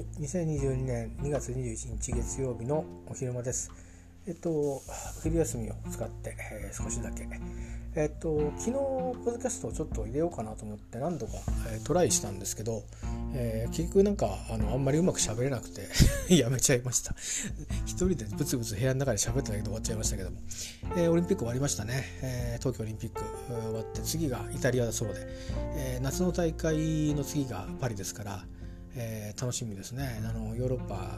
はい、2022年2月21日月曜日のお昼間です。昼休みを使って、少しだけ、昨日ポッドキャストをちょっと入れようかなと思って何度か、トライしたんですけど、結局なんかあんまりうまく喋れなくてやめちゃいました一人でブツブツ部屋の中で喋っただけで終わっちゃいましたけども、オリンピック終わりましたね、東京オリンピック終わって次がイタリアだそうで、夏の大会の次がパリですから、楽しみですね。ヨーロッパ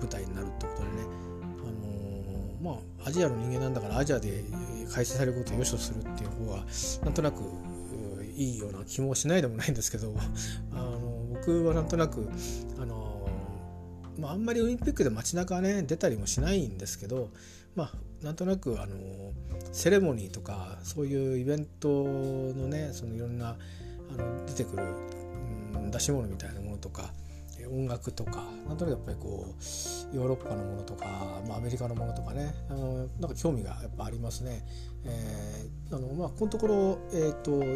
舞台になるってことでね、アジアの人間なんだからアジアで開催されることを良しとするっていう方がなんとなくいいような気もしないでもないんですけど、僕はなんとなくあんまりオリンピックで街中ね出たりもしないんですけど、なんとなくセレモニーとかそういうイベントのね、そのいろんな出てくる出し物みたいなものとか音楽とか、なんとなくやっぱりこうヨーロッパのものとか、アメリカのものとかね、なんか興味がやっぱありますね。このところ、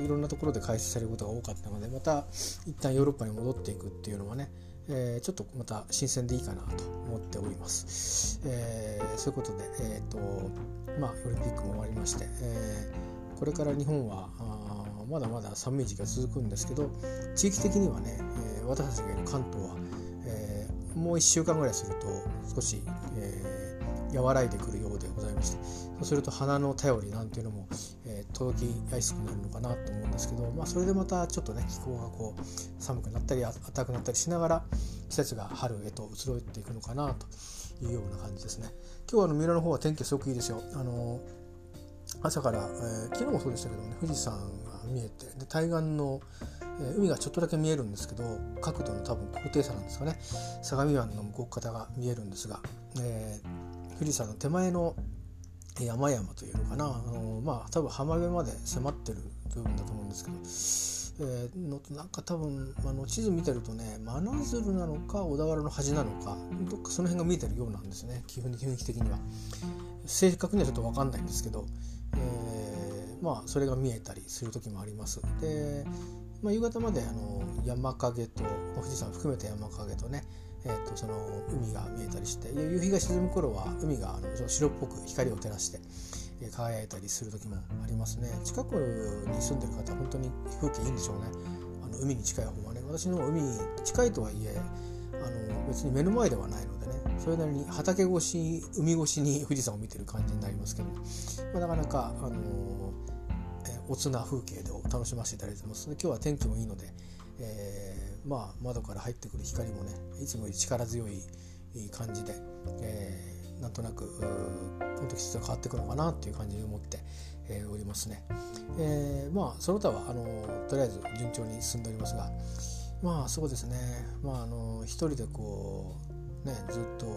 いろんなところで開催されることが多かったので、また一旦ヨーロッパに戻っていくっていうのはね、ちょっとまた新鮮でいいかなと思っております。そういうことで、オリンピックも終わりまして、これから日本はまだまだ寒い時期が続くんですけど、地域的にはね、私たちがいる関東は、もう1週間ぐらいすると少し、和らいでくるようでございまして、そうすると花の便りなんていうのも、届きやすくなるのかなと思うんですけど、それでまたちょっとね、気候がこう寒くなったり暖かくなったりしながら季節が春へと移ろっていくのかなというような感じですね。今日は三浦の方は天気すごくいいですよ。朝から、昨日もそうでしたけどね、富士山が見えて、で対岸の海がちょっとだけ見えるんですけど、角度の多分高低差なんですかね、相模湾の向こう方が見えるんですが、富士山の手前の山々というのかな、多分浜辺まで迫ってる部分だと思うんですけど、なんか多分地図見てるとね、真鶴なのか小田原の端なのか、どっかその辺が見えてるようなんですね、雰囲気的には。正確にはちょっと分かんないんですけど、それが見えたりする時もあります。で、夕方まで山影と富士山含めて山影とね、その海が見えたりして、夕日が沈む頃は海が白っぽく光を照らして輝いたりする時もありますね。近くに住んでる方は本当に風景いいんでしょうね。海に近い方はね、私の海に近いとはいえ別に目の前ではないのでね、それなりに畑越し海越しに富士山を見てる感じになりますけど、なかなかおつな風景で楽しませていただいてます。今日は天気もいいので、窓から入ってくる光もね、いつもより力強い感じで、なんとなくこの時質が変わってくるのかなという感じに思っておりますね。その他はとりあえず順調に進んでおりますが、そうですね、一人でこうねずっと。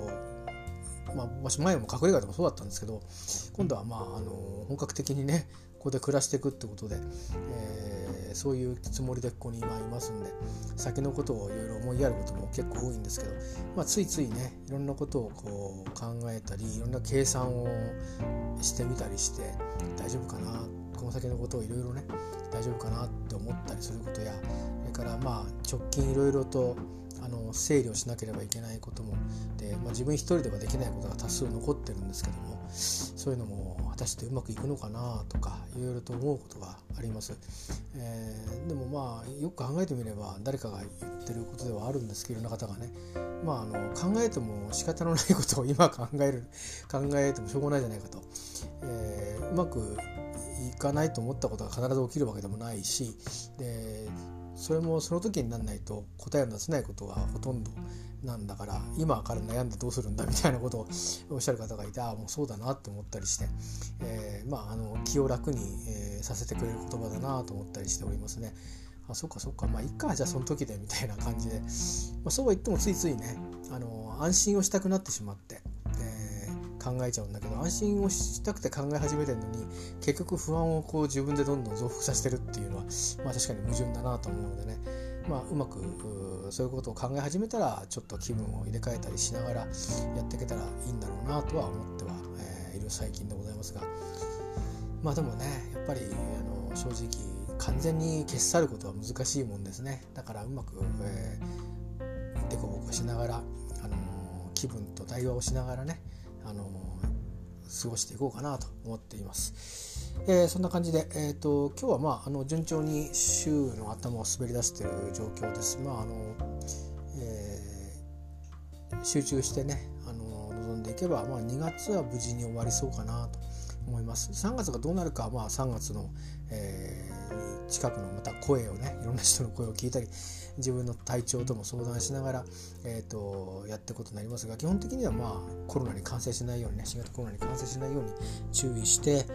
前も隠れ家でもそうだったんですけど、今度は本格的にねここで暮らしていくってことで、そういうつもりでここに今いますんで、先のことをいろいろ思いやることも結構多いんですけど、ついついねいろんなことをこう考えたり、いろんな計算をしてみたりして、大丈夫かな、この先のことをいろいろね大丈夫かなって思ったりすることや、それから直近いろいろと整理をしなければいけないこともで、自分一人ではできないことが多数残ってるんですけども、そういうのも果たしてうまくいくのかなとかいろいろと思うことがあります。でもよく考えてみれば誰かが言ってることではあるんですけど、いろんな方がね、考えても仕方のないことを今考えてもしょうがないじゃないかと、うまくいかないと思ったことが必ず起きるわけでもないし、でそれもその時にならないと答えを出せないことがほとんどなんだから、今から悩んでどうするんだみたいなことをおっしゃる方がいて、もうそうだなって思ったりして、気を楽に、させてくれる言葉だなと思ったりしておりますね。そっかいっか、じゃあその時でみたいな感じで、そうは言ってもついついね安心をしたくなってしまって、考えちゃうんだけど、安心をしたくて考え始めてるのに結局不安をこう自分でどんどん増幅させてるっていうのは、確かに矛盾だなと思うのでね、うまくそういうことを考え始めたらちょっと気分を入れ替えたりしながらやっていけたらいいんだろうなとは思ってはいる最近でございますが、でもねやっぱり正直完全に消し去ることは難しいもんですね。だからうまくデコボコしながら、気分と対話をしながらね、過ごしていこうかなと思っています。そんな感じで、今日は順調に週の頭を滑り出している状況です。集中してね、臨んでいけば、2月は無事に終わりそうかなと思います。3月がどうなるか、3月の、近くのまた声をね、いろんな人の声を聞いたり、自分の体調とも相談しながら、やっていくことになりますが、基本的には、コロナに感染しないようにね、新型コロナに感染しないように注意して、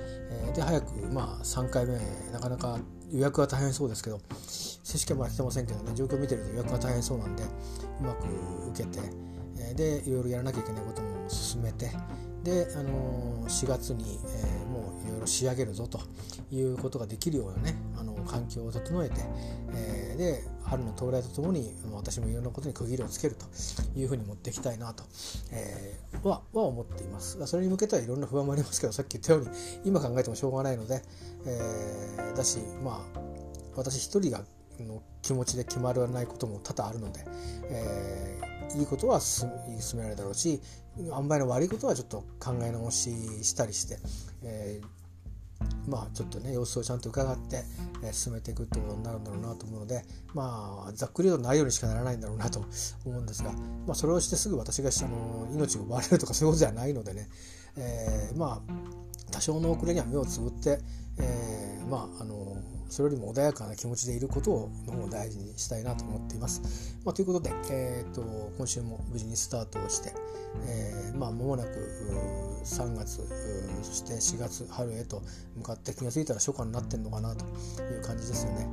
で早く、3回目なかなか予約は大変そうですけど、接種券まだ来てませんけどね、状況を見てると予約は大変そうなんで、うまく受けて、でいろいろやらなきゃいけないことも進めて、で4月に、もういろいろ仕上げるぞということができるようなね、環境を整えて、で春の到来とともに私もいろんなことに区切りをつけるというふうに持っていきたいなと、は思っています。それに向けてはいろんな不安もありますけど、さっき言ったように今考えてもしょうがないので、だし、私一人がの気持ちで決まらないことも多々あるので、いいことは進められるだろうし、あんまりの悪いことはちょっと考え直ししたりして、ちょっとね、様子をちゃんと伺って、進めていくってことになるんだろうなと思うので、ざっくりとないようにしかならないんだろうなと思うんですが、それをしてすぐ私が命を奪われるとかそういうことじゃないのでね、多少の遅れには目をつぶって、それよりも穏やかな気持ちでいることを大事にしたいなと思っています。ということで、今週も無事にスタートをして、間もなく3月そして4月春へと向かって、気がついたら初夏になってんのかなという感じですよね。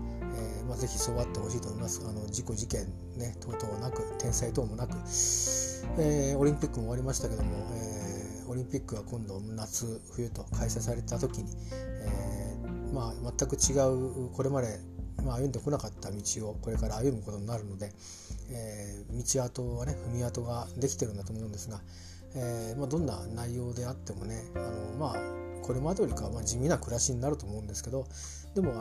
ぜひそうあってほしいと思います。事故事件、ね、等々なく、天災等もなく、オリンピックも終わりましたけども、オリンピックは今度夏冬と開催された時に、全く違う、これまで歩んでこなかった道をこれから歩むことになるので、道跡はね、踏み跡ができてるんだと思うんですが、どんな内容であってもね、これまでよりかは地味な暮らしになると思うんですけど、でも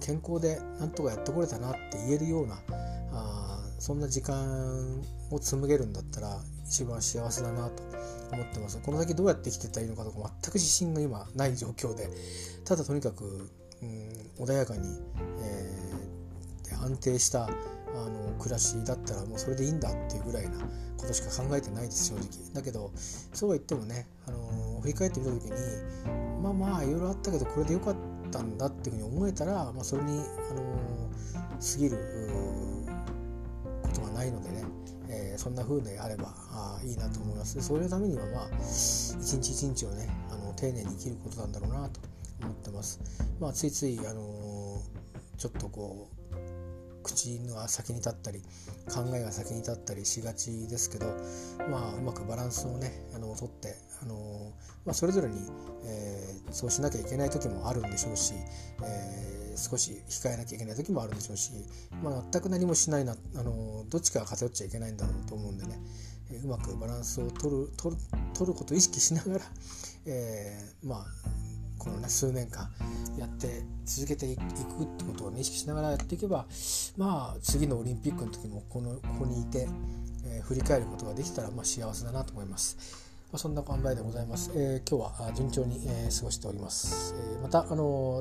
健康でなんとかやってこれたなって言えるような、そんな時間を紡げるんだったら一番幸せだなと思ってます。この先どうやって生きていったらいいのかとか全く自信が今ない状況で、ただとにかく、穏やかに、安定した暮らしだったらもうそれでいいんだっていうぐらいなことしか考えてないです正直。だけどそうは言ってもね、振り返ってみた時にいろいろあったけどこれでよかったんだっていうふうに思えたら、それに過ぎることはないのでね、そんな風であればいいなと思います。そういうためには一日一日をね、丁寧に生きることなんだろうなと思ってます。ついついちょっと口が先に立ったり考えが先に立ったりしがちですけど、うまくバランスをね取って、それぞれに、そうしなきゃいけない時もあるんでしょうし、少し控えなきゃいけない時もあるんでしょうし、全く何もしないな、どっちかが偏っちゃいけないんだろうと思うんでね、うまくバランスを取ることを意識しながら、このね、数年間やって続けていくってことを、ね、意識しながらやっていけば、次のオリンピックの時もここにいて、振り返ることができたら、幸せだなと思います。そんな考えでございます。今日は順調に、過ごしております。また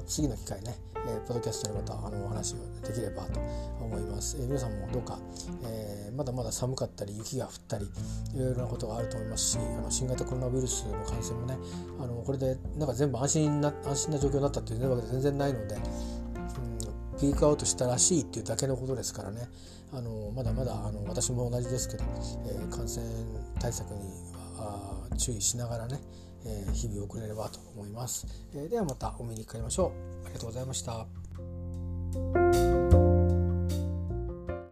次の機会ね、ポッドキャストでまたお話をできればと思います。皆さんもどうか、まだまだ寒かったり雪が降ったりいろいろなことがあると思いますし、新型コロナウイルスの感染もね、これでなんか全部安心な状況になったっていうわけで全然ないので、ピークアウトしたらしいっていうだけのことですからね、まだまだ私も同じですけど、感染対策に注意しながらね、日々送れればと思います。ではまたお目にかかりましょう。ありがとうございました。